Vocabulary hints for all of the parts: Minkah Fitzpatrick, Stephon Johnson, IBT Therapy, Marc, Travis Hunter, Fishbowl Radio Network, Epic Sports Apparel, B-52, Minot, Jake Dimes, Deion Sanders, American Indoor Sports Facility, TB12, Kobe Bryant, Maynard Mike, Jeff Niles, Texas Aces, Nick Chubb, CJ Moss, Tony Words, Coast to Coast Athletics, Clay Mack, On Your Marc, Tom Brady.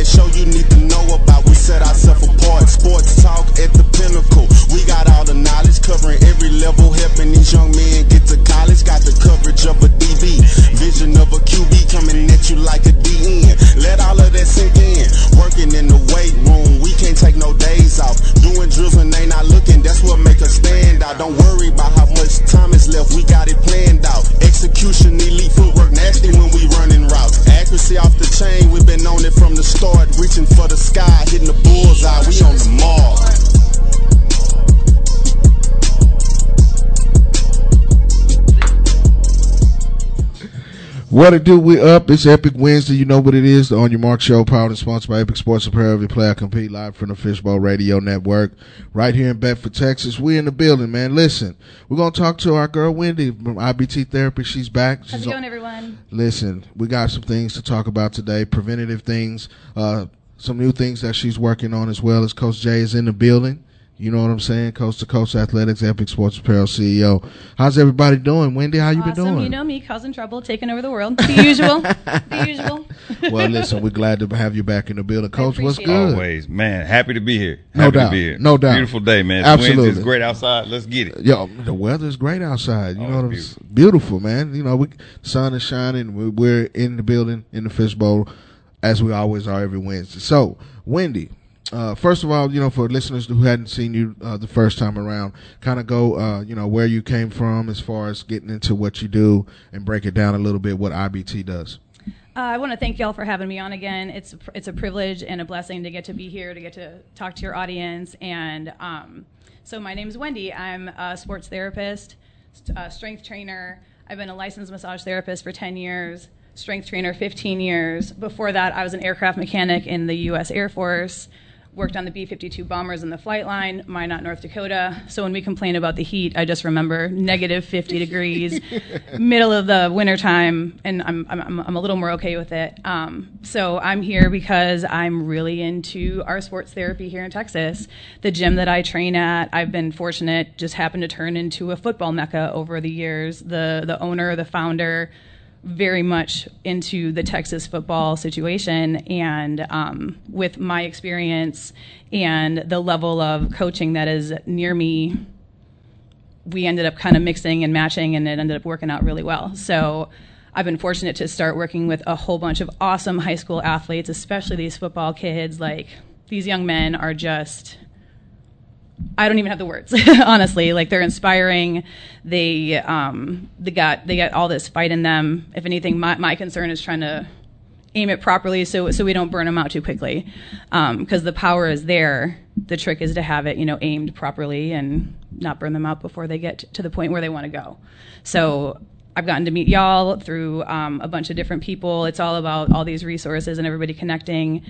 that show you need to know about. We set ourselves apart, sports talk at the pinnacle. We got all the knowledge covering every level, helping these young men get to college. Got the coverage of a DB, vision of a QB, coming at you like a DN. Let all of that sink in. Working in the weight room, we can't take no days off. Doing drills when they not looking, that's what make us stand out. Don't worry about how much time is left, we got it planned out. Execution, elite footwork, nasty when we running routes. Accuracy off the chain, we've been on it from the start. Reaching for the sky, hitting the bullseye, we on the mark. What it do, we up. It's Epic Wednesday. You know what it is. The On Your Mark Show, powered and sponsored by Epic Sports Apparel. Every player compete live from the Fishbowl Radio Network right here in Bedford, Texas. We in the building, man. Listen, we're going to talk to our girl, Wendy, from IBT Therapy. She's back. How's it going, everyone? Listen, we got some things to talk about today, preventative things, some new things that she's working on as well. As Coach Jay is in the building. You know what I'm saying? Coast to Coast Athletics, Epic Sports Apparel CEO. How's everybody doing? Wendy, how you been doing? You know me, causing trouble, taking over the world. The usual. The usual. Well, listen, we're glad to have you back in the building. Coach, what's good? Always, man. Happy to be here. No doubt. Beautiful day, man. Absolutely. It's great outside. Let's get it. Yo, the weather's great outside. You know what I'm saying? Beautiful, man. You know, the sun is shining. We're in the building, in the Fishbowl, as we always are every Wednesday. So, Wendy. First of all, you know, for listeners who hadn't seen you the first time around, kind of go, you know, where you came from as far as getting into what you do and break it down a little bit what IBT does. I want to thank y'all for having me on again. It's a privilege and a blessing to get to be here, to get to talk to your audience. And so my name's Wendy. I'm a sports therapist, strength trainer. I've been a licensed massage therapist for 10 years, strength trainer 15 years. Before that, I was an aircraft mechanic in the U.S. Air Force. Worked on the B-52 bombers in the flight line, Minot, North Dakota. So when we complain about the heat, I just remember negative 50 degrees, middle of the wintertime, and I'm a little more okay with it. So I'm here because I'm really into our sports therapy here in Texas. The gym that I train at, I've been fortunate, just happened to turn into a football mecca over the years. The owner, the founder, very much into the Texas football situation, and with my experience and the level of coaching that is near me, we ended up kind of mixing and matching, and it ended up working out really well. So I've been fortunate to start working with a whole bunch of awesome high school athletes, especially these football kids. Like, these young men are just, I don't even have the words, honestly. Like, they're inspiring. They got all this fight in them. If anything, my concern is trying to aim it properly so we don't burn them out too quickly, because the power is there. The trick is to have it, you know, aimed properly and not burn them out before they get to the point where they want to go. So I've gotten to meet y'all through a bunch of different people. It's all about all these resources and everybody connecting.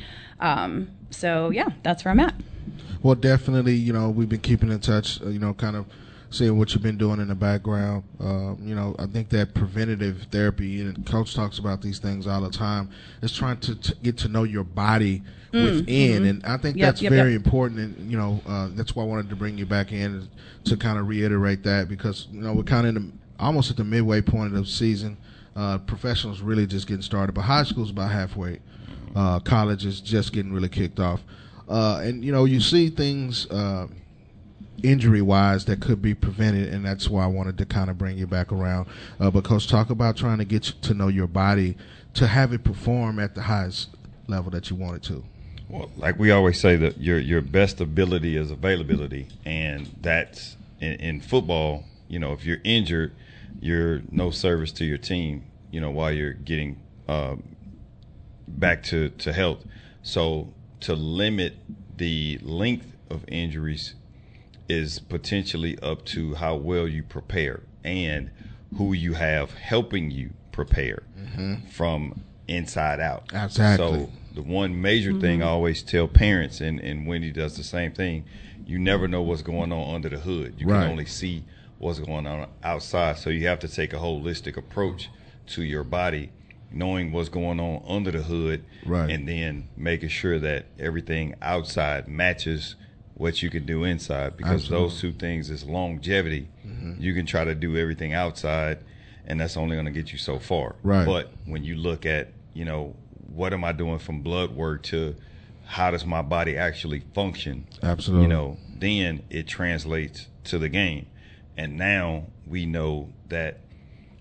So yeah, that's where I'm at. Well, definitely, you know, we've been keeping in touch, you know, kind of seeing what you've been doing in the background. You know, I think that preventative therapy, and Coach talks about these things all the time, is trying to get to know your body within. Mm-hmm. And I think that's very important. And, you know, that's why I wanted to bring you back in to kind of reiterate that, because, you know, we're kind of almost at the midway point of the season. Professionals really just getting started, but high school's about halfway. College is just getting really kicked off. And, you know, you see things injury-wise that could be prevented, and that's why I wanted to kind of bring you back around. But, Coach, talk about trying to get you to know your body to have it perform at the highest level that you want it to. Well, like we always say, that your best ability is availability, and that's in football. You know, if you're injured, you're no service to your team, you know, while you're getting back to health. So to limit the length of injuries is potentially up to how well you prepare and who you have helping you prepare from inside out. Exactly. So the one major thing I always tell parents, and Wendy does the same thing, you never know what's going on under the hood. You can only see what's going on outside. So you have to take a holistic approach to your body, knowing what's going on under the hood, and then making sure that everything outside matches what you can do inside, because those two things is longevity. You can try to do everything outside, and that's only going to get you so far. But when you look at, you know, what am I doing, from blood work to how does my body actually function? Absolutely. You know, then it translates to the game. And now we know that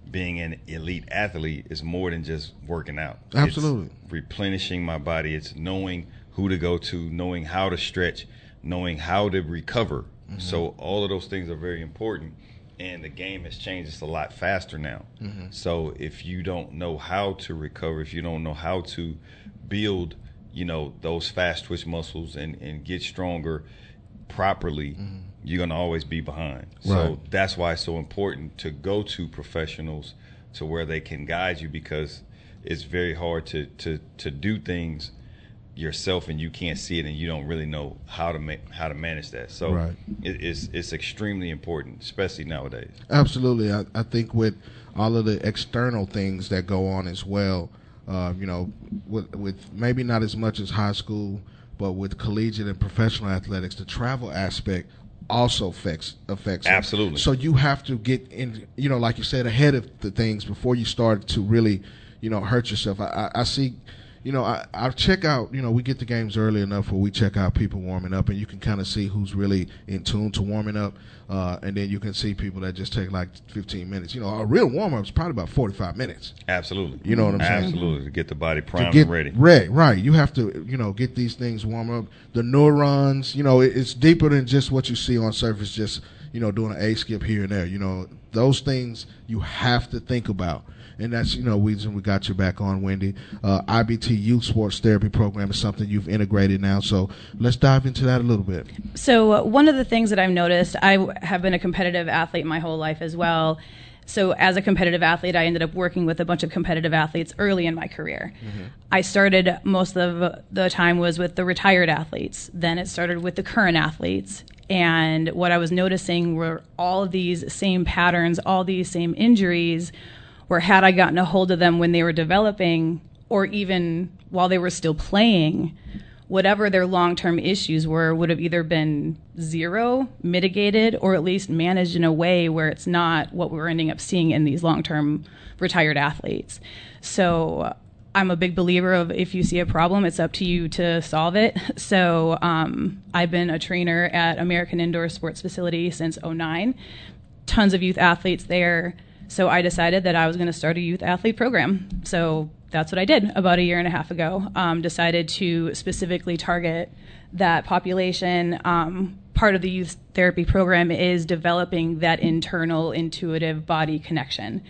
being an elite athlete is more than just working out. Absolutely. It's replenishing my body. It's knowing who to go to, knowing how to stretch, knowing how to recover. Mm-hmm. So all of those things are very important. And the game has changed. It's a lot faster now. Mm-hmm. So if you don't know how to recover, if you don't know how to build, you know, those fast twitch muscles and get stronger properly, mm-hmm. you're going to always be behind. Right. So that's why it's so important to go to professionals to where they can guide you, because it's very hard to do things yourself and you can't see it and you don't really know how to manage that. So right. it's extremely important, especially nowadays. Absolutely. I think with all of the external things that go on as well, you know, with maybe not as much as high school, but with collegiate and professional athletics, the travel aspect also affects it. Absolutely. So you have to get in, you know, like you said, ahead of the things before you start to really, you know, hurt yourself. I see. You know, I check out, you know, we get the games early enough where we check out people warming up, and you can kind of see who's really in tune to warming up. And then you can see people that just take like 15 minutes. You know, a real warm-up is probably about 45 minutes. Absolutely. You know what I'm saying? Absolutely. To get the body primed and ready. Right. You have to, you know, get these things warm up. The neurons, you know, it's deeper than just what you see on surface, just, you know, doing an A-skip here and there. You know, those things you have to think about. And that's, you know, reason we got you back on, Wendy. IBT Youth Sports Therapy Program is something you've integrated now. So let's dive into that a little bit. So one of the things that I've noticed, I have been a competitive athlete my whole life as well. So as a competitive athlete, I ended up working with a bunch of competitive athletes early in my career. Mm-hmm. I started, most of the time was with the retired athletes. Then it started with the current athletes. And what I was noticing were all these same patterns, all these same injuries, where had I gotten a hold of them when they were developing, or even while they were still playing, whatever their long-term issues were would have either been zero, mitigated, or at least managed in a way where it's not what we're ending up seeing in these long-term retired athletes. So I'm a big believer of, if you see a problem, it's up to you to solve it. So I've been a trainer at American Indoor Sports Facility since 2009. Tons of youth athletes there. So I decided that I was going to start a youth athlete program. So that's what I did about a year and a half ago. Decided to specifically target that population. Part of the youth therapy program is developing that internal intuitive body connection.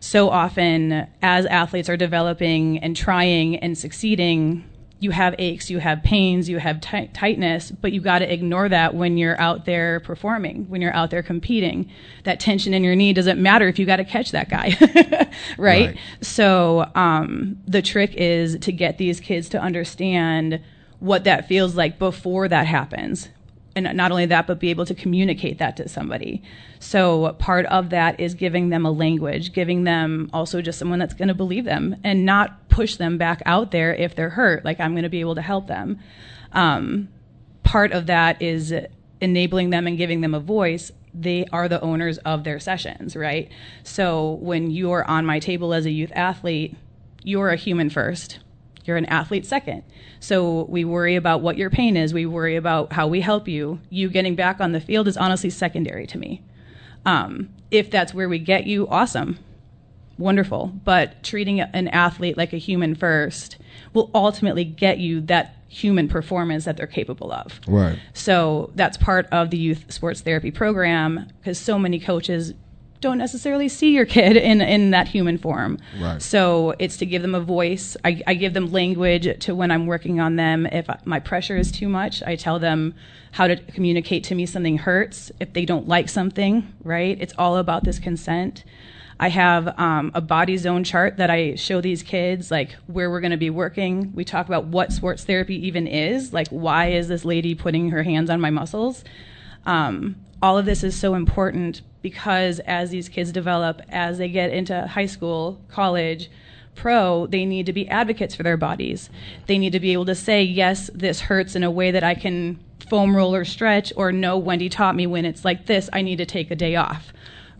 So often as athletes are developing and trying and succeeding, you have aches, you have pains, you have tightness, but you got to ignore that when you're out there performing, when you're out there competing. That tension in your knee doesn't matter if you got to catch that guy, right? So the trick is to get these kids to understand what that feels like before that happens. And not only that, but be able to communicate that to somebody. So part of that is giving them a language, giving them also just someone that's going to believe them and not push them back out there if they're hurt. Like, I'm going to be able to help them. Part of that is enabling them and giving them a voice. They are the owners of their sessions, right? So when you're on my table as a youth athlete, you're a human first. You're an athlete second. So we worry about what your pain is. We worry about how we help you. You getting back on the field is honestly secondary to me. If that's where we get you, awesome, wonderful. But treating an athlete like a human first will ultimately get you that human performance that they're capable of. Right. So that's part of the youth sports therapy program, because so many coaches don't necessarily see your kid in that human form. Right. So it's to give them a voice. I give them language to when I'm working on them. If my pressure is too much, I tell them how to communicate to me something hurts, if they don't like something, right? It's all about this consent. I have a body zone chart that I show these kids, like where we're going to be working. We talk about what sports therapy even is, like why is this lady putting her hands on my muscles? All of this is so important because as these kids develop, as they get into high school, college, pro, they need to be advocates for their bodies. They need to be able to say, yes, this hurts, in a way that I can foam roll or stretch, or no, Wendy taught me when it's like this, I need to take a day off,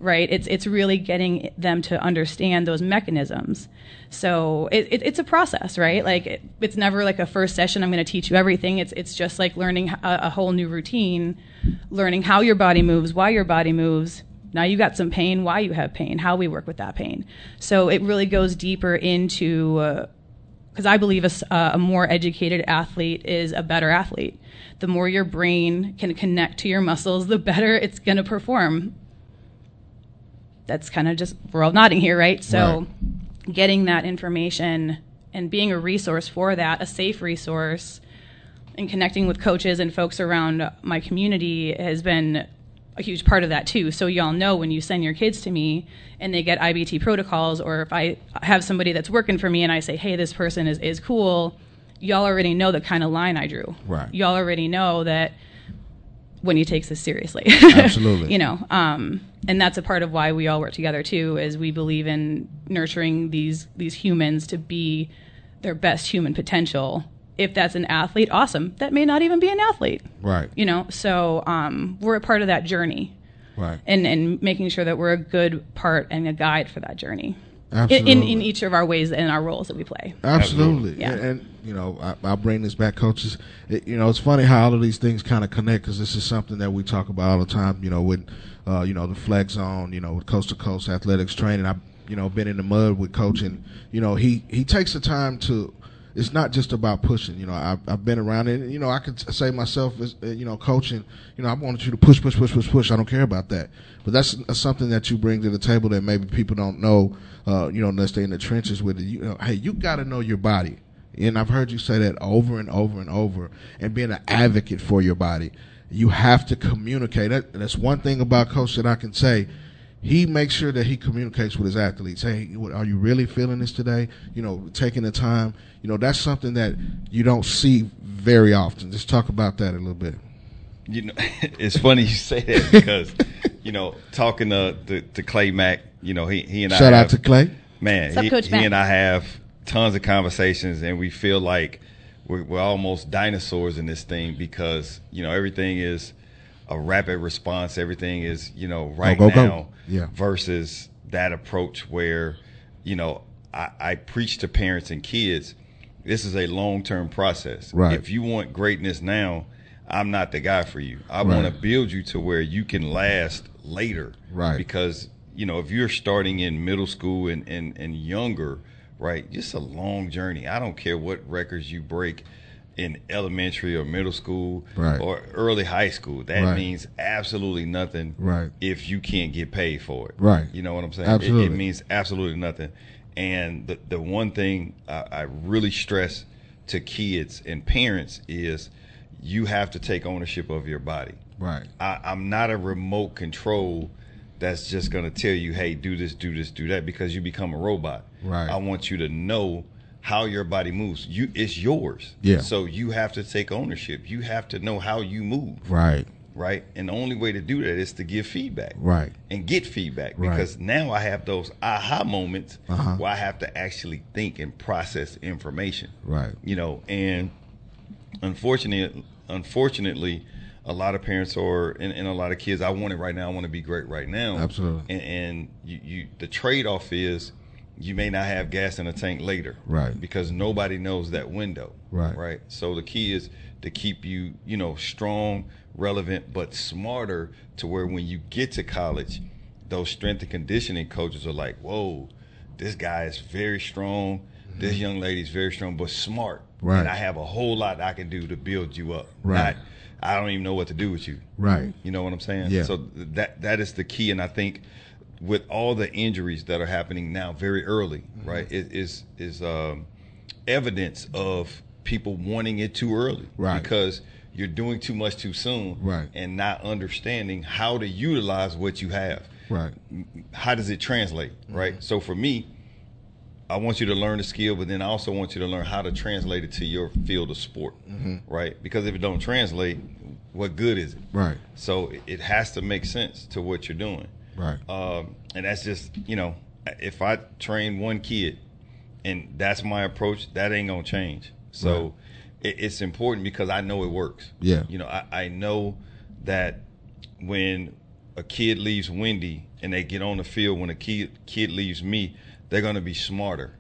right? It's really getting them to understand those mechanisms. So it's a process, right? Like it's never like a first session, I'm going to teach you everything. It's just like learning a whole new routine, learning how your body moves, why your body moves. Now you got some pain, why you have pain, how we work with that pain. So it really goes deeper into, because I believe a more educated athlete is a better athlete. The more your brain can connect to your muscles, the better it's going to perform. That's kind of just, we're all nodding here, right? So right. Getting that information and being a resource for that, a safe resource, and connecting with coaches and folks around my community has been a huge part of that too. So y'all know when you send your kids to me and they get IBT protocols, or if I have somebody that's working for me and I say, hey, this person is cool, y'all already know the kind of line I drew. Right. Y'all already know that Wendy takes this seriously. Absolutely. You know, and that's a part of why we all work together too, is we believe in nurturing these humans to be their best human potential. If that's an athlete, awesome. That may not even be an athlete. Right. You know, so we're a part of that journey. Right. And making sure that we're a good part and a guide for that journey. Absolutely. In each of our ways and our roles that we play. Absolutely. Yeah. And you know, I bring this back, coaches. You know, it's funny how all of these things kind of connect, because this is something that we talk about all the time, you know, with, you know, the Flag Zone, you know, with Coast to Coast Athletics training. I've, you know, been in the mud with Coach, and, you know, he takes the time to, it's not just about pushing. You know, I've been around it. And, you know, I could say myself, as, you know, coaching, you know, I wanted you to push. I don't care about that. But that's something that you bring to the table that maybe people don't know, you know, unless they're in the trenches with it. You know, hey, you got to know your body. And I've heard you say that over and over and over, and being an advocate for your body. You have to communicate. That's one thing about Coach that I can say. He makes sure that he communicates with his athletes. Hey, are you really feeling this today? You know, taking the time. You know, that's something that you don't see very often. Just talk about that a little bit. You know, it's funny you say that, because, you know, talking to Clay Mack, you know, he and I. Shout out to Clay. Man, he and I have tons of conversations, and we feel like we're almost dinosaurs in this thing, because, you know, everything is a rapid response. Everything is, you know, right now. Yeah. Versus that approach where, you know, I preach to parents and kids, this is a long-term process. Right. If you want greatness now, I'm not the guy for you. I want to build you to where you can last later. Right. Because, you know, if you're starting in middle school and younger, right, it's a long journey. I don't care what records you break in elementary or middle school, right, or early high school. That means absolutely nothing, right, if you can't get paid for it. Right. You know what I'm saying? Absolutely. It means absolutely nothing. And the one thing I really stress to kids and parents is you have to take ownership of your body. Right. I'm not a remote control that's just going to tell you, hey, do this, do that, because you become a robot. Right. I want you to know how your body moves. It's yours. Yeah. So you have to take ownership. You have to know how you move. Right. Right. And the only way to do that is to give feedback. Right. And get feedback. Right. Because now I have those aha moments where I have to actually think and process information. Right. You know, and unfortunately, a lot of parents are, and a lot of kids, I want it right now. I want to be great right now. Absolutely. And you the trade-off is, you may not have gas in the tank later, right? Because nobody knows that window, right? Right. So the key is to keep you, you know, strong, relevant, but smarter, to where when you get to college, those strength and conditioning coaches are like, "Whoa, this guy is very strong. Mm-hmm. This young lady is very strong, but smart. Right. And I have a whole lot I can do to build you up. Right. I don't even know what to do with you. Right. You know what I'm saying? Yeah. So that is the key, and I think, with all the injuries that are happening now very early, right, is evidence of people wanting it too early, right, because you're doing too much too soon, right, and not understanding how to utilize what you have, right, how does it translate, right? So for me, I want you to learn the skill, but then I also want you to learn how to translate it to your field of sport, right? Because if it don't translate, what good is it, right? So it has to make sense to what you're doing. Right. And that's just, you know, if I train one kid and that's my approach, that ain't going to change. So it's important, because I know it works. Yeah. You know, I know that when a kid leaves Wendy and they get on the field when a kid leaves me, they're going to be smarter.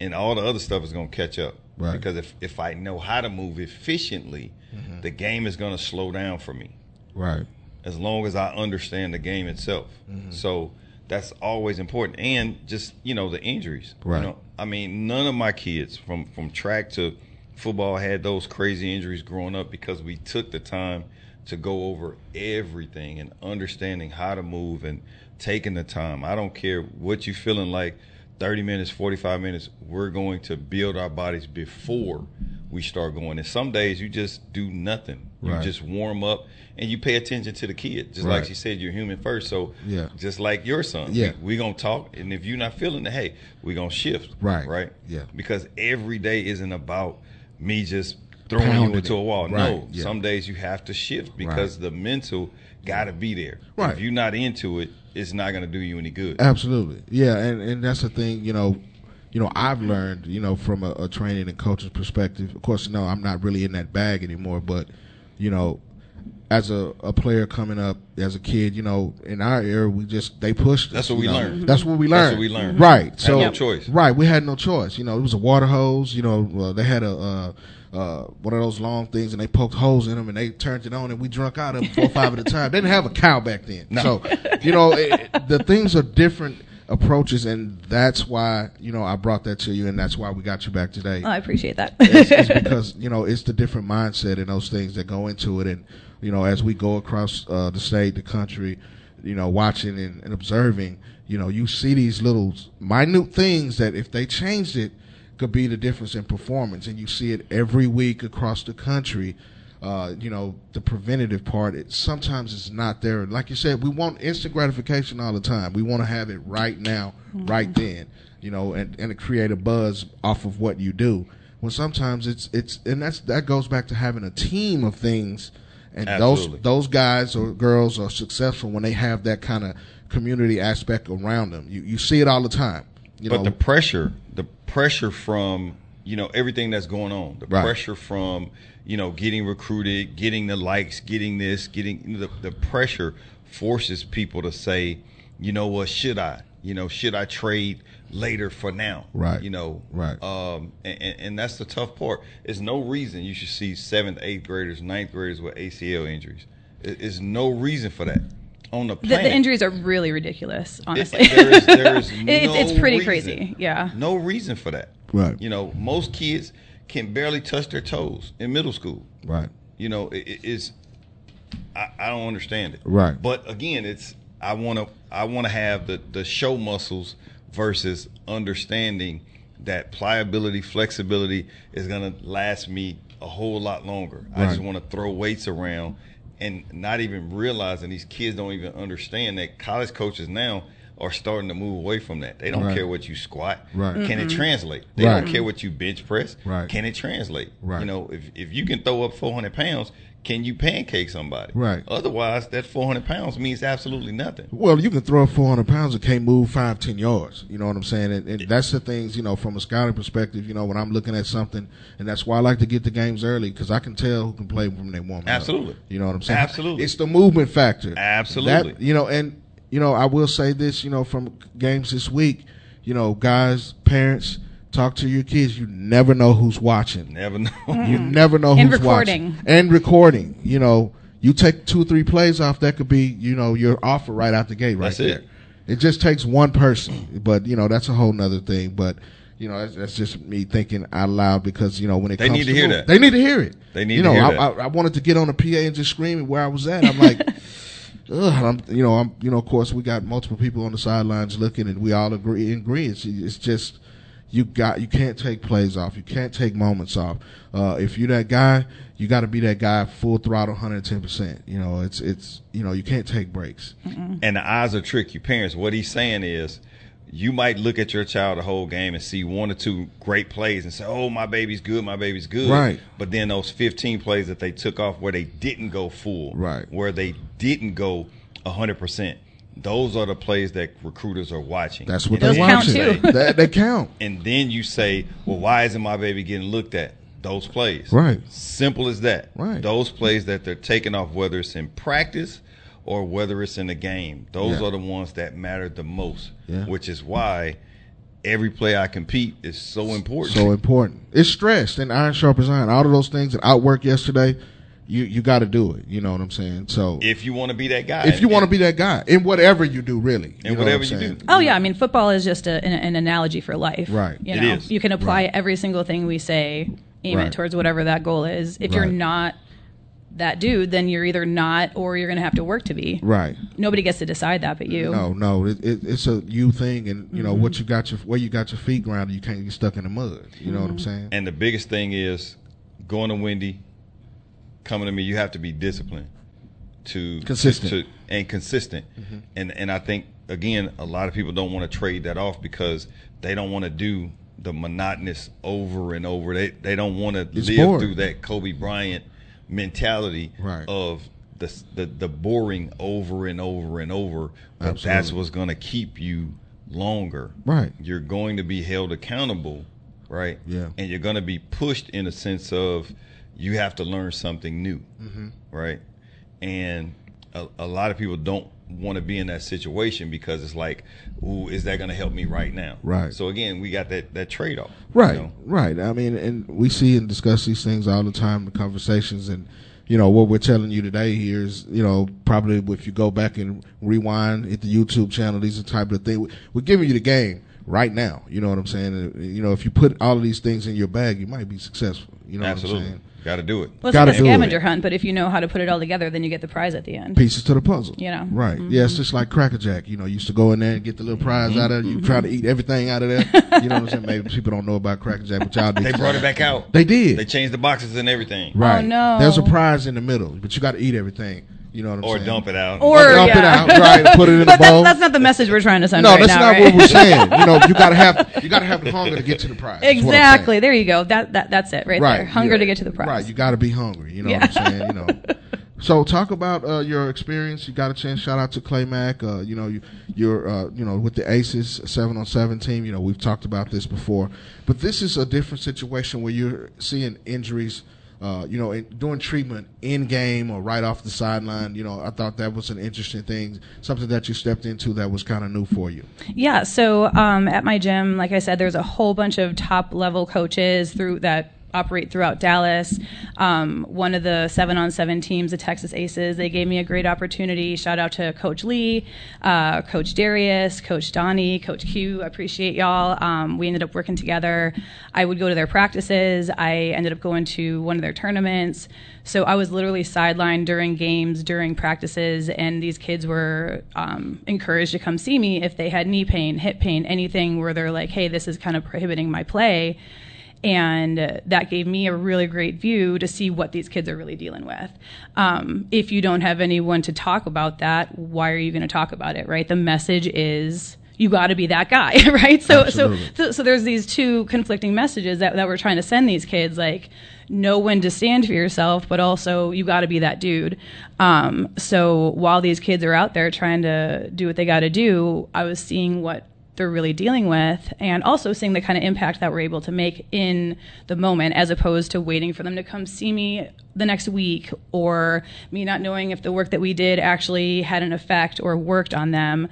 And all the other stuff is going to catch up. Right. Because if I know how to move efficiently, mm-hmm. the game is going to slow down for me. Right. As long as I understand the game itself. Mm-hmm. So that's always important. And just, you know, the injuries. Right. You know, I mean, none of my kids from track to football had those crazy injuries growing up because we took the time to go over everything and understanding how to move and taking the time. I don't care what you're feeling like, 30 minutes, 45 minutes, we're going to build our bodies before we start going. And some days you just do nothing. You right. just warm up and you pay attention to the kid. Just right. like she said, you're human first. So yeah. just like your son, yeah. we're going to talk. And if you're not feeling it, hey, we're going to shift. Right. Right. Yeah. Because every day isn't about me just throwing you into a wall. Right. No, yeah. some days you have to shift because right. the mental got to be there. Right. If you're not into it, it's not going to do you any good. Absolutely. Yeah, and that's the thing, you know, I've learned, you know, from a training and coaching perspective. Of course, no, I'm not really in that bag anymore, but, you know, as a player coming up, as a kid, you know, in our era, they pushed us. That's what we learned. That's what we learned. Right. So, had no choice. Right, we had no choice. You know, it was a water hose. You know, they had one of those long things, and they poked holes in them, and they turned it on, and we drunk out of them 4 or 5 at a time. They didn't have a cow back then. No. So, you know, the things are different approaches, and that's why, you know, I brought that to you, and that's why we got you back today. Oh, I appreciate that. It's because, you know, it's the different mindset and those things that go into it. And, you know, as we go across the state, the country, you know, watching and observing, you know, you see these little minute things that if they changed it, could be the difference in performance. And you see it every week across the country. You know, the preventative part, it sometimes it's not there. Like you said, we want instant gratification all the time. We want to have it right now, right then, you know, and to create a buzz off of what you do. Well, sometimes it's and that goes back to having a team of things. And absolutely. those guys or girls are successful when they have that kind of community aspect around them. You see it all the time. You know, the pressure from, you know, everything that's going on, the right. pressure from, you know, getting recruited, getting the likes, getting this, getting the pressure forces people to say, you know what, should I trade later for now? Right. You know, right. And that's the tough part. There's no reason you should see 7th, 8th graders, 9th graders with ACL injuries. There's no reason for that. On the planet. The injuries are really ridiculous, honestly. There is no it's pretty reason, crazy, yeah. No reason for that. Right. You know, most kids can barely touch their toes in middle school. Right. You know, I don't understand it. Right. But again, it's I want to have the show muscles versus understanding that pliability, flexibility is going to last me a whole lot longer. Right. I just want to throw weights around. And not even realizing these kids don't even understand that college coaches now are starting to move away from that. They don't right. care what you squat. Right. Can mm-hmm. it translate? They right. don't care what you bench press. Right. Can it translate? Right. You know, if you can throw up 400 pounds, can you pancake somebody? Right. Otherwise, that 400 pounds means absolutely nothing. Well, you can throw up 400 pounds and can't move 5-10 yards. You know what I'm saying? And that's the things, you know, from a scouting perspective, you know, when I'm looking at something, and that's why I like to get the games early, because I can tell who can play when they warm up. Absolutely. You know what I'm saying? Absolutely. It's the movement factor. Absolutely. That, you know, and, you know, I will say this, you know, from games this week, you know, guys, parents, talk to your kids. You never know who's watching. Never know. You never know who's watching. And recording. You know, you take 2 or 3 plays off, that could be, you know, your offer right out the gate right there. That's it. It just takes one person. But, you know, that's a whole nother thing. But, you know, that's just me thinking out loud because, you know, when it comes to – They need to hear it. They need to hear that. You know, I wanted to get on a PA and just scream where I was at. I'm like – I'm, of course, we got multiple people on the sidelines looking, and we all agree. It's just you can't take plays off. You can't take moments off. If you're that guy, you got to be that guy full throttle, 110%. You know, it's you know, you can't take breaks. Mm-mm. And the eyes are tricky. Parents, what he's saying is, you might look at your child the whole game and see 1 or 2 great plays and say, oh, my baby's good, my baby's good. Right. But then those 15 plays that they took off where they didn't go full, right. where they didn't go 100%, those are the plays that recruiters are watching. That's what they're watching. They count. And then you say, well, why isn't my baby getting looked at? Those plays. Right. Simple as that. Right. Those plays that they're taking off, whether it's in practice or whether it's in a game. Those are the ones that matter the most, which is why every play I compete is so important. So important. It's stressed, and iron sharpens iron. All of those things that outworked yesterday, you got to do it. You know what I'm saying? So if you want to be that guy. If you want to be that guy in whatever you do, really. In whatever you do. Oh, yeah. I mean, football is just an analogy for life. Right. You know, it is. You can apply every single thing we say, aim it towards whatever that goal is. If you're not that dude, then you're either not or you're going to have to work to be. Right. Nobody gets to decide that but you. No. It's a you thing, and, you know, what you got where you got your feet grounded, you can't get stuck in the mud. You know what I'm saying? And the biggest thing is going to Wendy, coming to me, you have to be disciplined and consistent. Mm-hmm. And I think, again, a lot of people don't want to trade that off because they don't want to do the monotonous over and over. They don't want to live through that Kobe Bryant mentality of the boring over and over and over, but that's what's going to keep you longer. Right. You're going to be held accountable, right? Yeah. And you're going to be pushed in a sense of you have to learn something new, right? And a lot of people don't want to be in that situation because it's like, ooh, is that going to help me right now? Right. So again, we got that trade-off. Right, you know? Right. I mean, and we see and discuss these things all the time in conversations, and, you know, what we're telling you today here is, you know, probably if you go back and rewind at the YouTube channel, these are the type of things. We're giving you the game right now. You know what I'm saying? You know, if you put all of these things in your bag, you might be successful. You know what I'm saying? Got to do it. Well, it's like a scavenger hunt, but if you know how to put it all together, then you get the prize at the end. Pieces to the puzzle. You know? Right. Mm-hmm. Yeah, it's just like Cracker Jack. You know, you used to go in there and get the little prize out of it. You try to eat everything out of there. You know what I'm saying? Maybe people don't know about Cracker Jack, but y'all did. They brought it back out. They did. They changed the boxes and everything. Right. Oh, no. There's a prize in the middle, but you got to eat everything. You know what I'm saying? Or dump it out. Or dump it out, right? Put it in a bowl. That's not the message we're trying to send. No, that's not what we're saying. You know, you gotta have the hunger to get to the prize. Exactly. There you go. That's it, right there. Hunger to get to the prize. Right. You got to be hungry. You know what I'm saying? You know. So talk about your experience. You got a chance. Shout out to Clay Mack. You know, you're with the Aces 7-on-7 team. You know, we've talked about this before, but this is a different situation where you're seeing injuries. You know, doing treatment in game or right off the sideline, you know, I thought that was an interesting thing, something that you stepped into that was kind of new for you. Yeah, so at my gym, like I said, there's a whole bunch of top-level coaches that operate throughout Dallas. One of the 7-on-7 teams, the Texas Aces, they gave me a great opportunity. Shout out to Coach Lee, Coach Darius, Coach Donnie, Coach Q. I appreciate y'all. We ended up working together. I would go to their practices. I ended up going to one of their tournaments. So I was literally sidelined during games, during practices, and these kids were encouraged to come see me if they had knee pain, hip pain, anything where they're like, hey, this is kind of prohibiting my play. And that gave me a really great view to see what these kids are really dealing with. If you don't have anyone to talk about that, why are you going to talk about it, right? The message is you got to be that guy, right? So there's these two conflicting messages that we're trying to send these kids, like know when to stand for yourself, but also you got to be that dude. So while these kids are out there trying to do what they got to do, I was seeing what they're really dealing with, and also seeing the kind of impact that we're able to make in the moment, as opposed to waiting for them to come see me the next week, or me not knowing if the work that we did actually had an effect or worked on them.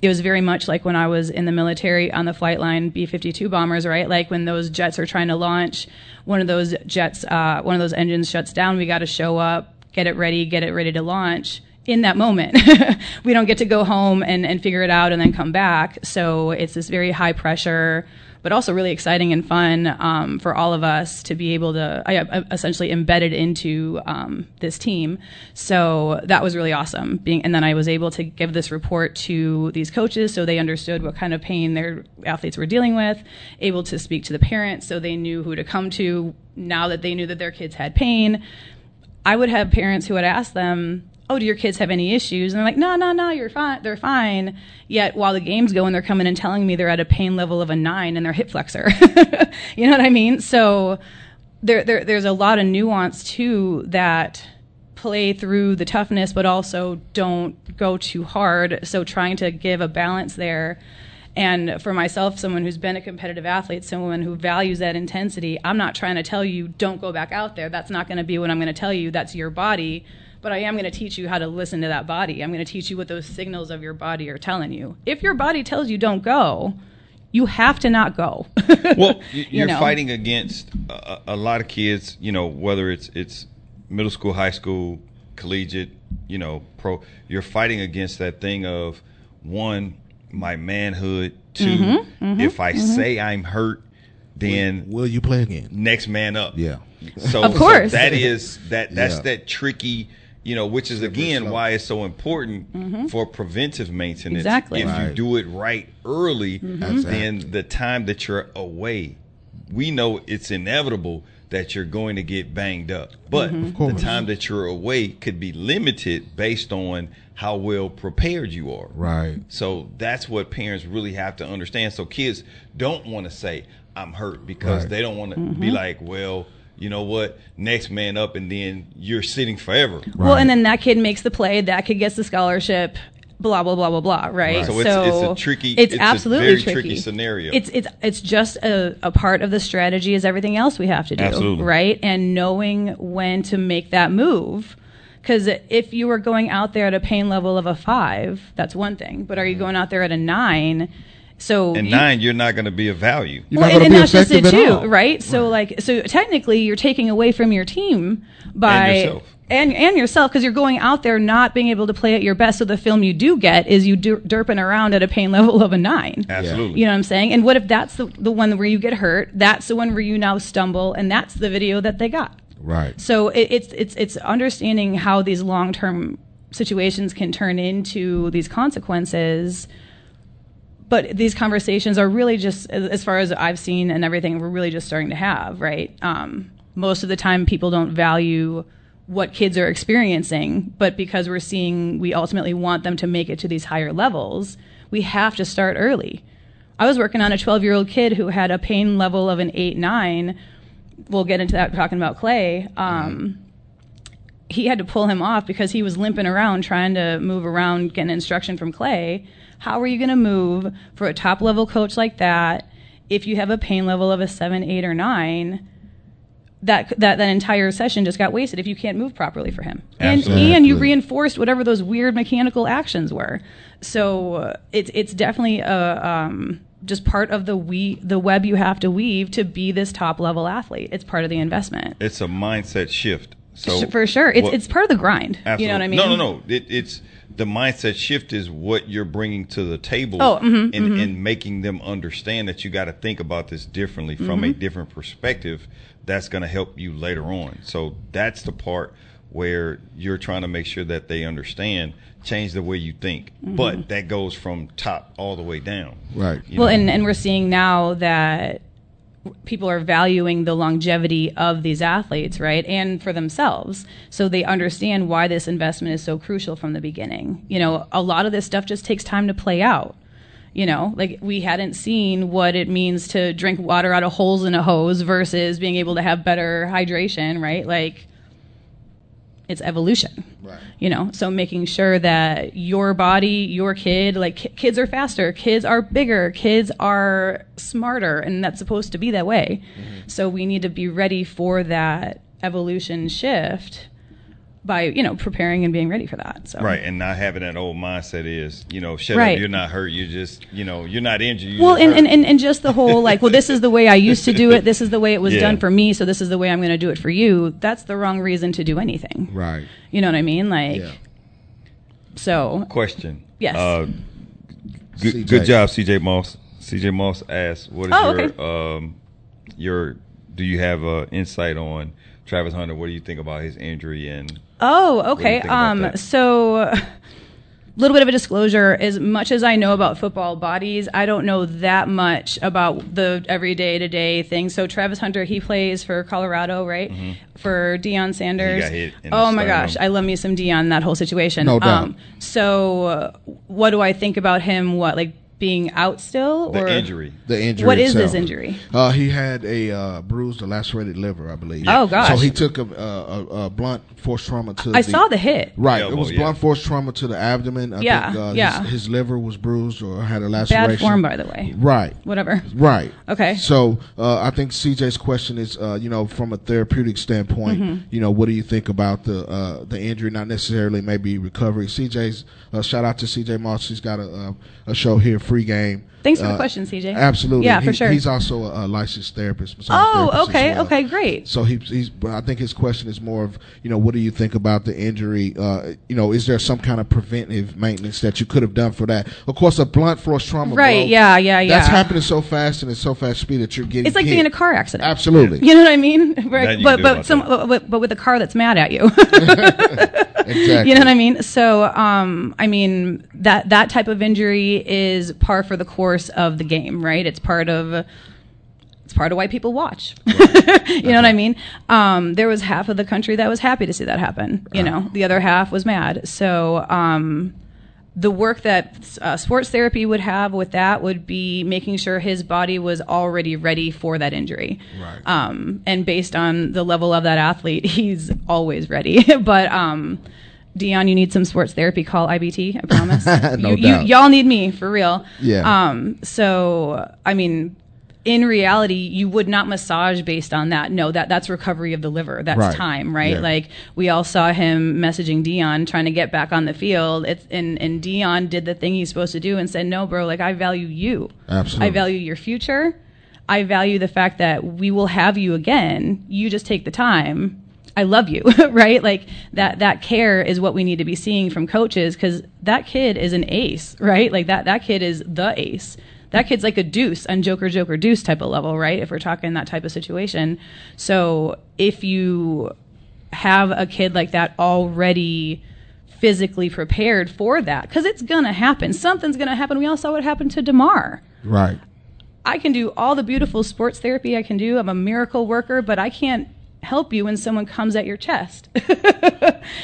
It was very much like when I was in the military on the flight line, B-52 bombers, right? Like when those jets are trying to launch, one of those engines shuts down, we got to show up, get it ready to launch. In that moment, we don't get to go home and figure it out and then come back. So it's this very high pressure, but also really exciting and fun for all of us to be able to essentially embedded into this team. So that was really awesome. And then I was able to give this report to these coaches so they understood what kind of pain their athletes were dealing with, able to speak to the parents so they knew who to come to now that they knew that their kids had pain. I would have parents who would ask them, oh, do your kids have any issues? And they're like, no, you're fine. They're fine. Yet while the game's going, they're coming and telling me they're at a pain level of a 9 and they're hip flexor. You know what I mean? So there's a lot of nuance too that play through the toughness, but also don't go too hard. So trying to give a balance there. And for myself, someone who's been a competitive athlete, someone who values that intensity, I'm not trying to tell you don't go back out there. That's not going to be what I'm going to tell you. That's your body. but I am going to teach you how to listen to that body. I'm going to teach you what those signals of your body are telling you. If your body tells you don't go, you have to not go. Well, you're fighting against a lot of kids, you know, whether it's middle school, high school, collegiate, you know, pro. You're fighting against that thing of, one, my manhood, two, if I say I'm hurt, then will you play again? Next man up. Yeah. So of course. So that's that tricky, you know, which is again why it's so important for preventive maintenance. Exactly. If you do it right early, then the time that you're away, we know it's inevitable that you're going to get banged up. But the time that you're away could be limited based on how well prepared you are. Right. So that's what parents really have to understand. So kids don't want to say I'm hurt because they don't want to be like, well, you know what, next man up, and then you're sitting forever. Right. Well, and then that kid makes the play, that kid gets the scholarship, blah, blah, blah, blah, blah, right? So it's a tricky, it's absolutely a very tricky scenario. It's just a part of the strategy as everything else we have to do, right? And knowing when to make that move. Because if you were going out there at a pain level of a 5, that's one thing. But are you going out there at a 9? So and 9, you're not going to be of value. You're not going to be effective at all, right? So so technically, you're taking away from your team by and yourself because you're going out there not being able to play at your best. So the film you do get is you derping around at a pain level of a 9. Absolutely, you know what I'm saying? And what if that's the one where you get hurt? That's the one where you now stumble, and that's the video that they got. Right. So it's understanding how these long-term situations can turn into these consequences. But these conversations are really just, as far as I've seen and everything, we're really just starting to have, right? Most of the time, people don't value what kids are experiencing, but because we're seeing, we ultimately want them to make it to these higher levels, we have to start early. I was working on a 12-year-old kid who had a pain level of an 8, 9. We'll get into that talking about Clay. He had to pull him off because he was limping around, trying to move around, getting instruction from Clay. How are you going to move for a top-level coach like that if you have a pain level of a 7, 8, or 9? That entire session just got wasted if you can't move properly for him. Absolutely. And you reinforced whatever those weird mechanical actions were. So it's definitely just part of the web you have to weave to be this top-level athlete. It's part of the investment. It's a mindset shift. So for sure. It's part of the grind. Absolutely. You know what I mean? No. It's the mindset shift is what you're bringing to the table and making them understand that you got to think about this differently from a different perspective. That's going to help you later on. So that's the part where you're trying to make sure that they understand, change the way you think. But that goes from top all the way down. Right. And we're seeing now that people are valuing the longevity of these athletes, right? And for themselves. So they understand why this investment is so crucial from the beginning. You know, a lot of this stuff just takes time to play out. You know, like we hadn't seen what it means to drink water out of holes in a hose versus being able to have better hydration, right? Like it's evolution, right? You know, so making sure that your body, your kid, like kids are faster, kids are bigger, kids are smarter, and that's supposed to be that way. So we need to be ready for that evolution shift by, you know, preparing and being ready for that. So right, and not having that old mindset is, you know, shut up, you're not hurt, you just, you know, you're not injured. And just the whole like, well, this is the way I used to do it, this is the way it was done for me, so this is the way I'm going to do it for you. That's the wrong reason to do anything. Right. You know what I mean? Like, so. Question. Yes. Good job, CJ Moss. CJ Moss asked, what is your do you have insight on Travis Hunter? What do you think about his injury? And so a little bit of a disclosure. As much as I know about football bodies, I don't know that much about the everyday to day thing. So Travis Hunter, he plays for Colorado, right? For Deion Sanders. He got hit in the my gosh, I love me some Deion. That whole situation. No doubt. So what do I think about him? What, like, being out still? Or the injury. What is this injury? He had a bruised or lacerated liver, I believe. Oh gosh. So he took a blunt force trauma to. I saw the hit. Right. Elbow, it was blunt force trauma to the abdomen. I think his liver was bruised or had a laceration. Bad form, by the way. Right. Whatever. Right. Okay. So I think CJ's question is, from a therapeutic standpoint, what do you think about the injury? Not necessarily maybe recovery. CJ's shout out to CJ Moss. He's got a show here, Free Game. Thanks for the question, CJ. Absolutely. Yeah, for sure. He's also a licensed therapist. Okay. As well. Okay, great. So he's. I think his question is more of, what do you think about the injury? Is there some kind of preventive maintenance that you could have done for that? Of course, a blunt force trauma. Right. Blow, yeah. That's happening so fast and at so fast speed that you're getting. It's like being in a car accident. Absolutely. You know what I mean? Right. But with a car that's mad at you. Exactly. You know what I mean? So, that type of injury is par for the course of the game, right? It's part of why people watch. Right. You know what I mean? There was half of the country that was happy to see that happen. You know, the other half was mad. So, the work that sports therapy would have with that would be making sure his body was already ready for that injury. Right. And based on the level of that athlete, he's always ready. But, Dion, you need some sports therapy, call IBT, I promise. No doubt. Y'all need me, for real. Yeah. So, in reality, you would not massage based on that. No, that's recovery of the liver. That's right. Time, right? Yeah. Like, we all saw him messaging Dion, trying to get back on the field. And Dion did the thing he's supposed to do and said, no, bro, like, I value you. Absolutely. I value your future. I value the fact that we will have you again. You just take the time. I love you, right? Like that care is what we need to be seeing from coaches, because that kid is an ace, right? Like that kid is the ace. That kid's like a deuce on Joker, deuce type of level, right? If we're talking that type of situation. So if you have a kid like that already physically prepared for that, because it's going to happen. Something's going to happen. We all saw what happened to DeMar. Right. I can do all the beautiful sports therapy I can do. I'm a miracle worker, but I can't help you when someone comes at your chest.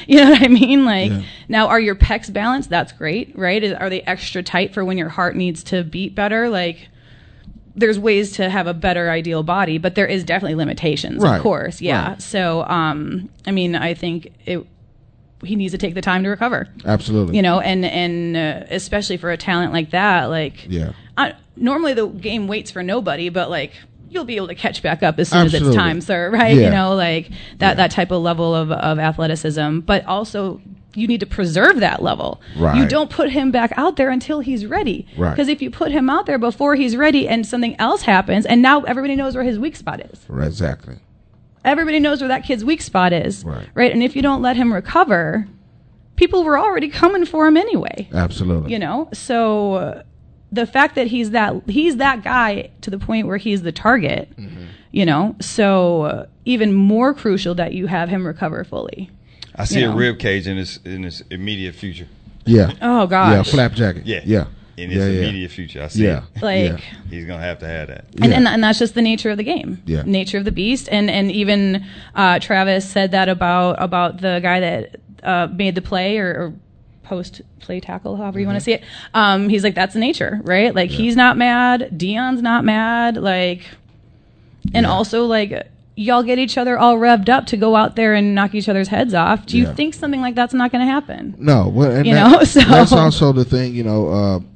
You know what I mean? Like, yeah. Now, are your pecs balanced? That's great, right? Are they extra tight for when your heart needs to beat better? Like, there's ways to have a better ideal body, but there is definitely limitations, right. Of course. Yeah. Right. So, I think he needs to take the time to recover. Absolutely. And especially for a talent like that, like, yeah. Normally the game waits for nobody, but like, you'll be able to catch back up as soon Absolutely. As it's time, sir, right? Yeah. That type of level of athleticism. But also, you need to preserve that level. Right. You don't put him back out there until he's ready. Right. Because if you put him out there before he's ready and something else happens, and now everybody knows where his weak spot is. Right, exactly. Everybody knows where that kid's weak spot is. Right? And if you don't let him recover, people were already coming for him anyway. Absolutely. So... the fact that he's that guy to the point where he's the target, so even more crucial that you have him recover fully. I see a rib cage in his immediate future. Yeah. Oh gosh. Yeah, flap jacket. Yeah. Yeah. In his immediate future. I see it. He's going to have that. And that's just the nature of the game. Yeah. Nature of the beast. And even Travis said that about the guy that made the play or post play tackle, however you want to see it. He's like, that's nature, right? Like, he's not mad. Dion's not mad. Like, and also, like, y'all get each other all revved up to go out there and knock each other's heads off. Do you think something like that's not going to happen? No. Well, and that's also the thing,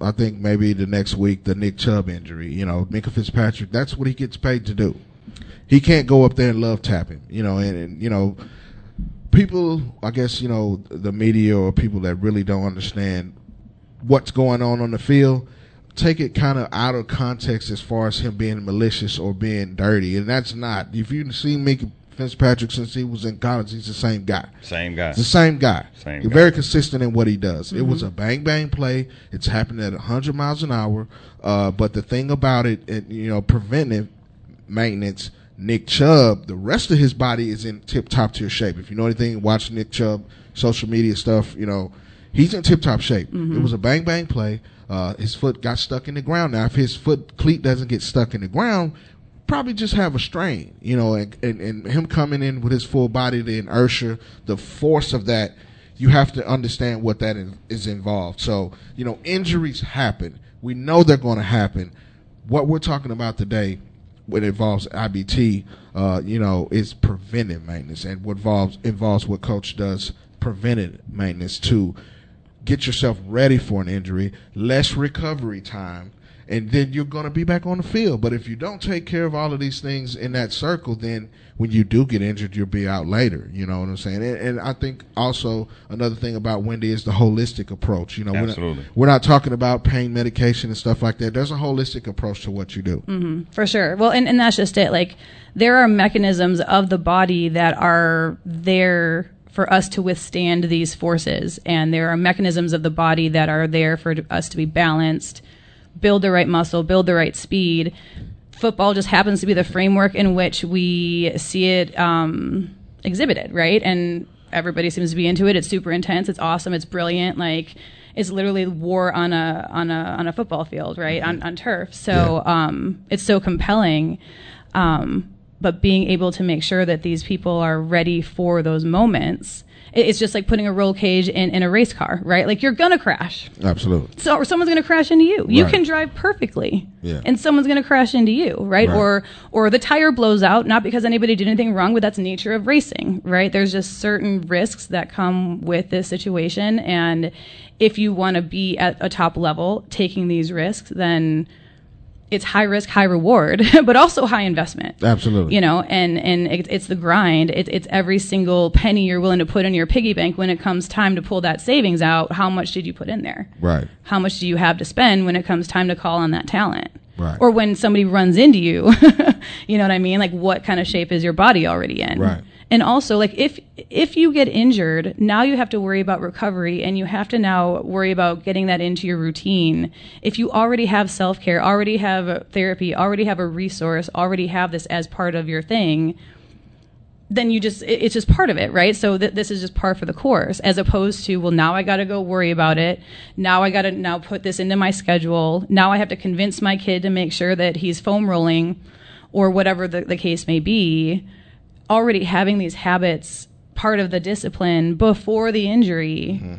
I think maybe the next week, the Nick Chubb injury, Minkah Fitzpatrick, that's what he gets paid to do. He can't go up there and love tap him, and people, I guess, the media or people that really don't understand what's going on the field, take it kind of out of context as far as him being malicious or being dirty. And that's not. If you've seen Minkah Fitzpatrick since he was in college, he's the same guy. He's very consistent in what he does. It was a bang-bang play. It's happened at 100 miles an hour. But the thing about it, preventive maintenance, Nick Chubb, the rest of his body is in tip-top tier shape. If you know anything, watch Nick Chubb, social media stuff, he's in tip-top shape. It was a bang-bang play. His foot got stuck in the ground. Now, if his foot cleat doesn't get stuck in the ground, probably just have a strain, and him coming in with his full body, the inertia, the force of that, you have to understand what that is involved. So, injuries happen. We know they're going to happen. What we're talking about today, what involves IBT, is preventive maintenance, and what involves what Coach does, preventive maintenance to get yourself ready for an injury, less recovery time, and then you're going to be back on the field. But if you don't take care of all of these things in that circle, then when you do get injured, you'll be out later. You know what I'm saying? And I think also another thing about Wendy is the holistic approach. You know, we're not talking about pain medication and stuff like that. There's a holistic approach to what you do. Mm-hmm, for sure. Well, and that's just it. Like, there are mechanisms of the body that are there for us to withstand these forces. And there are mechanisms of the body that are there for us to be balanced, build the right muscle, build the right speed. Football just happens to be the framework in which we see it exhibited, right? And everybody seems to be into it. It's super intense. It's awesome. It's brilliant. Like, it's literally war on a football field, right? Mm-hmm. On turf. So yeah. It's so compelling. But being able to make sure that these people are ready for those moments. It's just like putting a roll cage in a race car, right? Like, you're going to crash. Absolutely. So, or someone's going to crash into you. You right. can drive perfectly, yeah. and someone's going to crash into you, right? Or the tire blows out, not because anybody did anything wrong, but that's nature of racing, right? There's just certain risks that come with this situation. And if you want to be at a top level taking these risks, then it's high risk, high reward, but also high investment. Absolutely. You know, and it's the grind. It's every single penny you're willing to put in your piggy bank when it comes time to pull that savings out. How much did you put in there? Right. How much do you have to spend when it comes time to call on that talent? Right. Or when somebody runs into you, you know what I mean? Like, what kind of shape is your body already in? Right. And also, like, if you get injured, now you have to worry about recovery, and you have to now worry about getting that into your routine. If you already have self-care, already have therapy, already have a resource, already have this as part of your thing, then you just, it's just part of it, right? So this is just par for the course, as opposed to, well, now I got to go worry about it. Now I got to now put this into my schedule. Now I have to convince my kid to make sure that he's foam rolling or whatever the case may be. Already having these habits part of the discipline before the injury mm-hmm.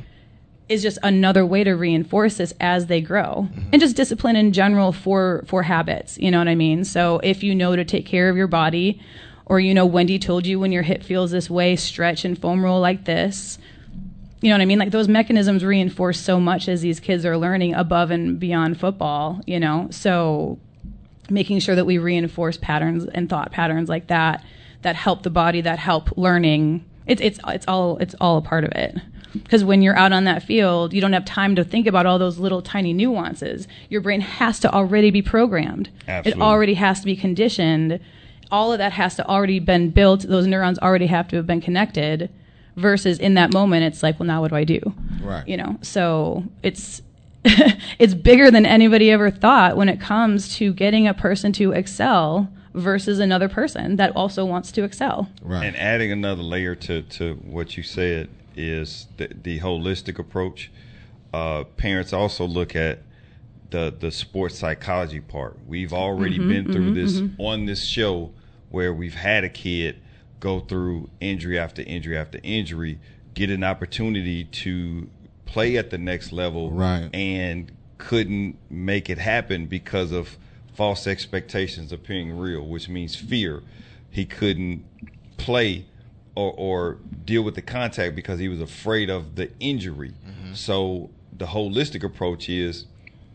is just another way to reinforce this as they grow mm-hmm. and just discipline in general for habits. You know what I mean? So if you know to take care of your body, or, you know, Wendy told you when your hip feels this way, stretch and foam roll like this, you know what I mean? Like, those mechanisms reinforce so much as these kids are learning above and beyond football, you know? So making sure that we reinforce patterns and thought patterns like that, that help the body, that help learning. It's all a part of it. Because when you're out on that field, you don't have time to think about all those little tiny nuances. Your brain has to already be programmed. Absolutely. It already has to be conditioned. All of that has to already been built. Those neurons already have to have been connected. Versus in that moment, it's like, well, now what do I do? Right. You know. So it's it's bigger than anybody ever thought when it comes to getting a person to excel versus another person that also wants to excel. Right. And adding another layer to what you said is the holistic approach. Parents also look at the sports psychology part. We've already mm-hmm, been through mm-hmm, this mm-hmm. on this show, where we've had a kid go through injury after injury after injury, get an opportunity to play at the next level, right. and couldn't make it happen because of false expectations appearing real, which means fear. He couldn't play or deal with the contact because he was afraid of the injury. Mm-hmm. So the holistic approach is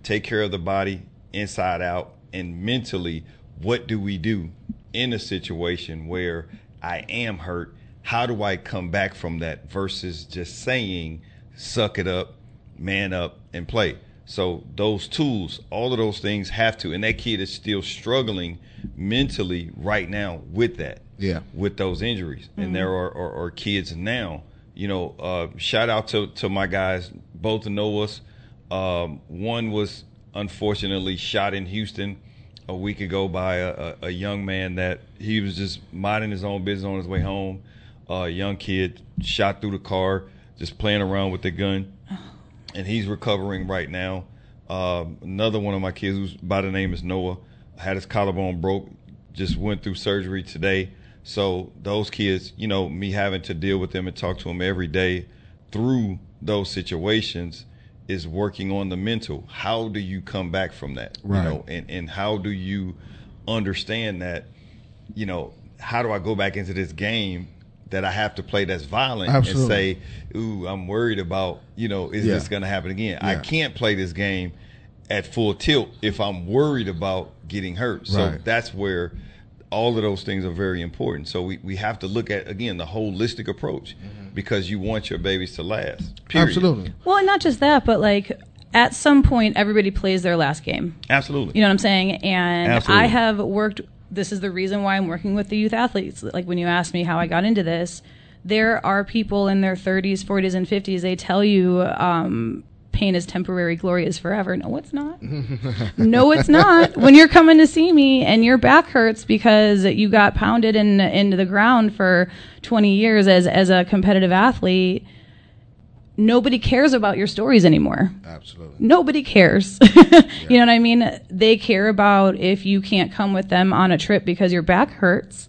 take care of the body inside out, and mentally, what do we do in a situation where I am hurt? How do I come back from that, versus just saying, suck it up, man up, and play? So those tools, all of those things have to, and that kid is still struggling mentally right now with that, yeah, with those injuries. Mm-hmm. And there are kids now, you know, shout out to my guys, both know us. One was unfortunately shot in Houston a week ago by a young man that he was just minding his own business on his way home. A young kid shot through the car, just playing around with the gun. And he's recovering right now. Another one of my kids, who's by the name is Noah, had his collarbone broke, just went through surgery today. So those kids, you know, me having to deal with them and talk to them every day through those situations is working on the mental. How do you come back from that? Right. You know, and how do you understand that, you know, how do I go back into this game that I have to play that's violent Absolutely. And say, ooh, I'm worried about, you know, is this going to happen again? Yeah. I can't play this game at full tilt if I'm worried about getting hurt. So that's where all of those things are very important. So we have to look at, again, the holistic approach because you want your babies to last. Period. Absolutely. Well, and not just that, but like at some point everybody plays their last game. Absolutely. You know what I'm saying? And Absolutely. I have worked – this is the reason why I'm working with the youth athletes. Like when you asked me how I got into this, there are people in their 30s, 40s, and 50s. They tell you pain is temporary, glory is forever. No, it's not. No, it's not. When you're coming to see me and your back hurts because you got pounded into the ground for 20 years as a competitive athlete, nobody cares about your stories anymore. Absolutely. Nobody cares. Yeah. You know what I mean? They care about if you can't come with them on a trip because your back hurts.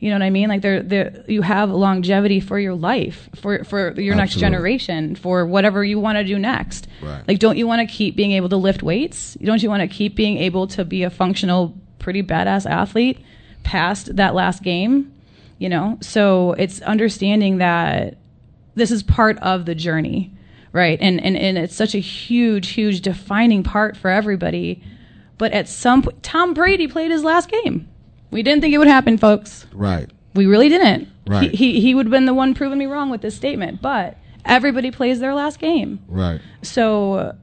You know what I mean? Like they're, you have longevity for your life, for your Absolutely. Next generation, for whatever you want to do next. Right. Like, don't you want to keep being able to lift weights? Don't you want to keep being able to be a functional, pretty badass athlete past that last game? You know? So it's understanding that this is part of the journey, right? And it's such a huge, huge defining part for everybody. But at some point, Tom Brady played his last game. We didn't think it would happen, folks. Right. We really didn't. Right. He would have been the one proving me wrong with this statement. But everybody plays their last game. Right. So,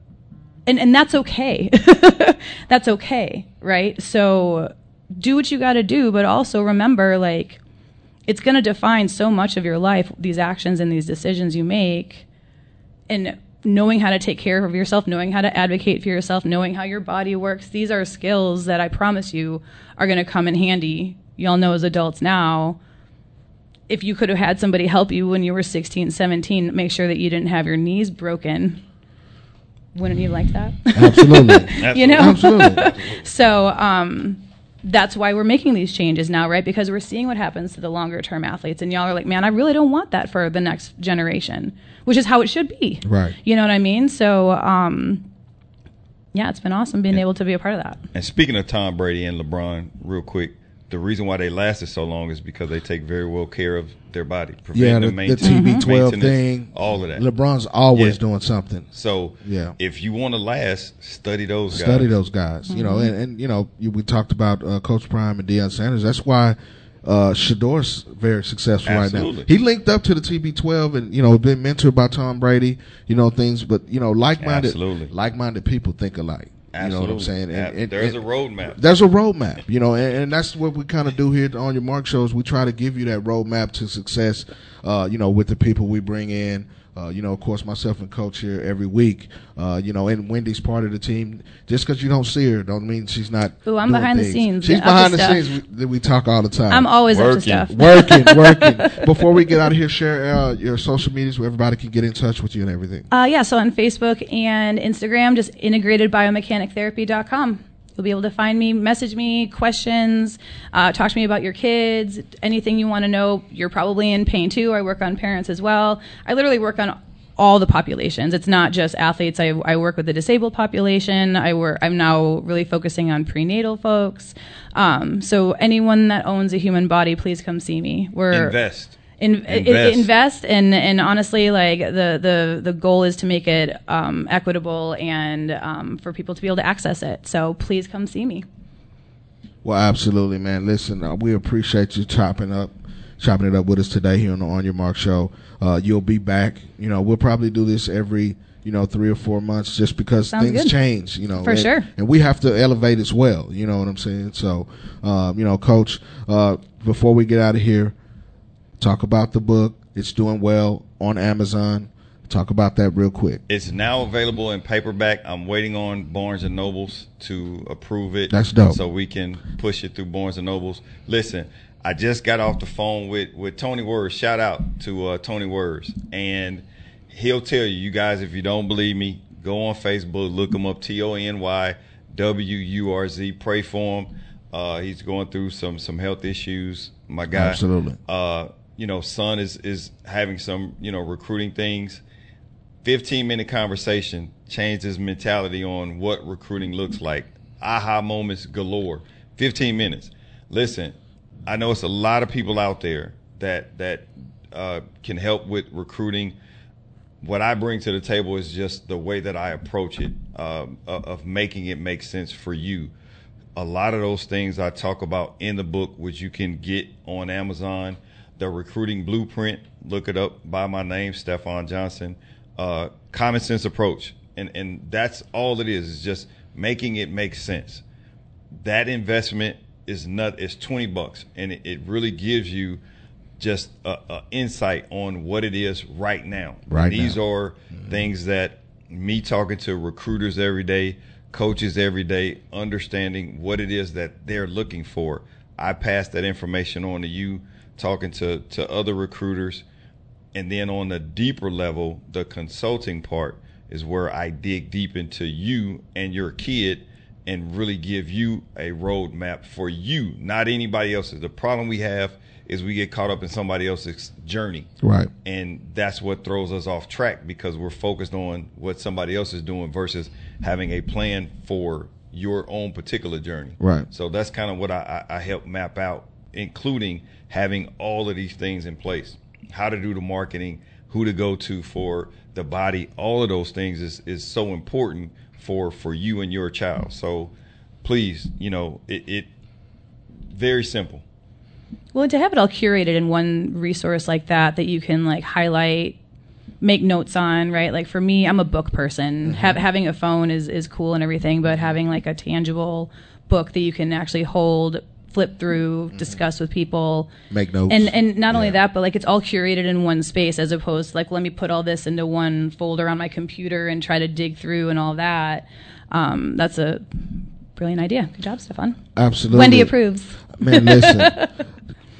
and that's okay. That's okay, right? So do what you got to do, but also remember, like, it's going to define so much of your life, these actions and these decisions you make, and knowing how to take care of yourself, knowing how to advocate for yourself, knowing how your body works. These are skills that I promise you are going to come in handy. Y'all know as adults now, if you could have had somebody help you when you were 16, 17, make sure that you didn't have your knees broken, wouldn't you like that? Absolutely. You know? Absolutely. So, that's why we're making these changes now, right? Because we're seeing what happens to the longer-term athletes, and y'all are like, man, I really don't want that for the next generation, which is how it should be. Right. You know what I mean? So, yeah, it's been awesome being able to be a part of that. And speaking of Tom Brady and LeBron, real quick, the reason why they lasted so long is because they take very well care of their body. The TB12 thing. All of that. LeBron's always doing something. So if you want to last, study those guys. Mm-hmm. You know, and you know, we talked about Coach Prime and Deion Sanders. That's why Shador's very successful right now. He linked up to the TB12 and, you know, been mentored by Tom Brady, you know, things. But, you know, like-minded people think alike. Absolutely. You know what I'm saying? And there's a roadmap. There's a roadmap, you know, and that's what we kind of do here on your Marc shows. We try to give you that roadmap to success, you know, with the people we bring in. You know, of course, myself and Coach here every week, you know, and Wendy's part of the team. Just because you don't see her don't mean she's not Ooh, I'm behind the scenes. She's behind the scenes. We talk all the time. I'm always up to stuff. Working. Before we get out of here, share your social medias where everybody can get in touch with you and everything. Yeah, so on Facebook and Instagram, just integratedbiomechanictherapy.com. You'll be able to find me, message me, questions, talk to me about your kids, anything you want to know. You're probably in pain too. I work on parents as well. I literally work on all the populations. It's not just athletes. I work with the disabled population. I'm now really focusing on prenatal folks. So anyone that owns a human body, please come see me. Invest and honestly, like the goal is to make it equitable and for people to be able to access it. So please come see me. Well, absolutely, man. Listen, we appreciate you chopping it up with us today here on the On Your Marc show. You'll be back. You know, we'll probably do this every 3 or 4 months just because things change, you know. For sure. And we have to elevate as well. You know what I'm saying? So, you know, Coach, before we get out of here, talk about the book. It's doing well on Amazon. Talk about that real quick. It's now available in paperback. I'm waiting on Barnes & Nobles to approve it. That's dope. So we can push it through Barnes & Nobles. Listen, I just got off the phone with Tony Words. Shout out to Tony Words. And he'll tell you guys, if you don't believe me, go on Facebook, look him up, TonyWurz. Pray for him. He's going through some health issues. My guy. Absolutely. You know, son is having some, recruiting things. 15-minute conversation changed his mentality on what recruiting looks like. Aha moments galore. 15 minutes. Listen, I know it's a lot of people out there that can help with recruiting. What I bring to the table is just the way that I approach it, of making it make sense for you. A lot of those things I talk about in the book, which you can get on Amazon. The Recruiting Blueprint, look it up by my name, Stephon Johnson. Common sense approach. And that's all it is just making it make sense. That investment is $20, and it really gives you just a insight on what it is right now. These are things that me talking to recruiters every day, coaches every day, understanding what it is that they're looking for. I pass that information on to you, talking to other recruiters. And then on the deeper level, the consulting part is where I dig deep into you and your kid and really give you a roadmap for you, not anybody else's. The problem we have is we get caught up in somebody else's journey. Right. And that's what throws us off track, because we're focused on what somebody else is doing versus having a plan for your own particular journey. Right. So that's kind of what I help map out, including having all of these things in place. How to do the marketing, who to go to for the body, all of those things is so important for you and your child. So please, it very simple. Well, and to have it all curated in one resource like that you can highlight, make notes on, right? Like for me, I'm a book person. Mm-hmm. Having a phone is cool and everything, but having a tangible book that you can actually hold, flip through, mm-hmm. discuss with people, make notes, and not only that, but it's all curated in one space, as opposed to let me put all this into one folder on my computer and try to dig through and all that. That's a brilliant idea. Good job, Stephon. Absolutely. Wendy approves. Man, listen,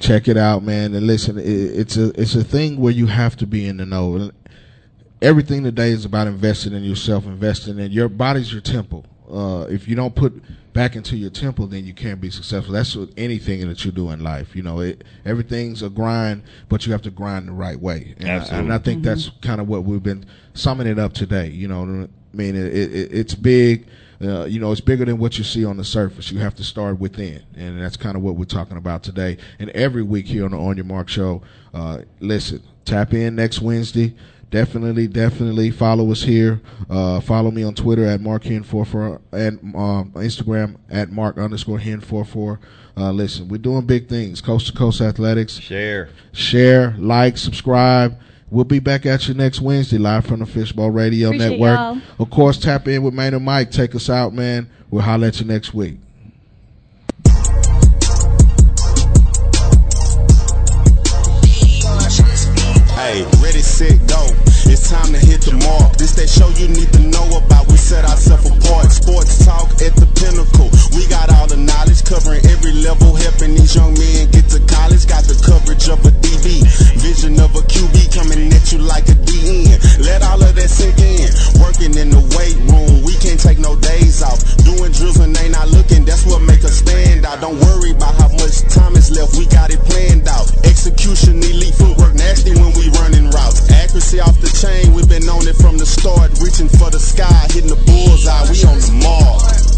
check it out, man. And listen, it's a thing where you have to be in the know. Everything today is about investing in yourself, investing in your body's your temple. If you don't put back into your temple, then you can't be successful. That's with anything that you do in life. Everything's a grind, but you have to grind the right way. And I think mm-hmm. that's kind of what we've been summing it up today. You know what I mean? It's big. It's bigger than what you see on the surface. You have to start within, and that's kind of what we're talking about today. And every week here on the On Your Mark show, listen, tap in next Wednesday. Definitely follow us here. Follow me on Twitter at MarkHen44 and Instagram at Mark_Hen44. Listen, we're doing big things. Coast to Coast Athletics. Share, like, subscribe. We'll be back at you next Wednesday, live from the Fishbowl Radio Network. Y'all. Of course, tap in with Maynard Mike. Take us out, man. We'll holler at you next week. Hey, ready, set, go. It's time to hit the mark. This that show you need to know about. We set ourselves apart. Sports talk at the pinnacle. We got all the knowledge covering every level, helping these young men get to college. Got the coverage of a DB, vision of a QB coming at you like a DN. Let all of that sink in. Working in the weight room, we can't take no days off. Doing drills and they not looking. That's what make us stand out. Don't worry about how much time is left. We got it planned out. Execution elite, footwork nasty when we running routes. Accuracy off the chain, we've been on it from the start, reaching for the sky, hitting the bullseye, we on the mark.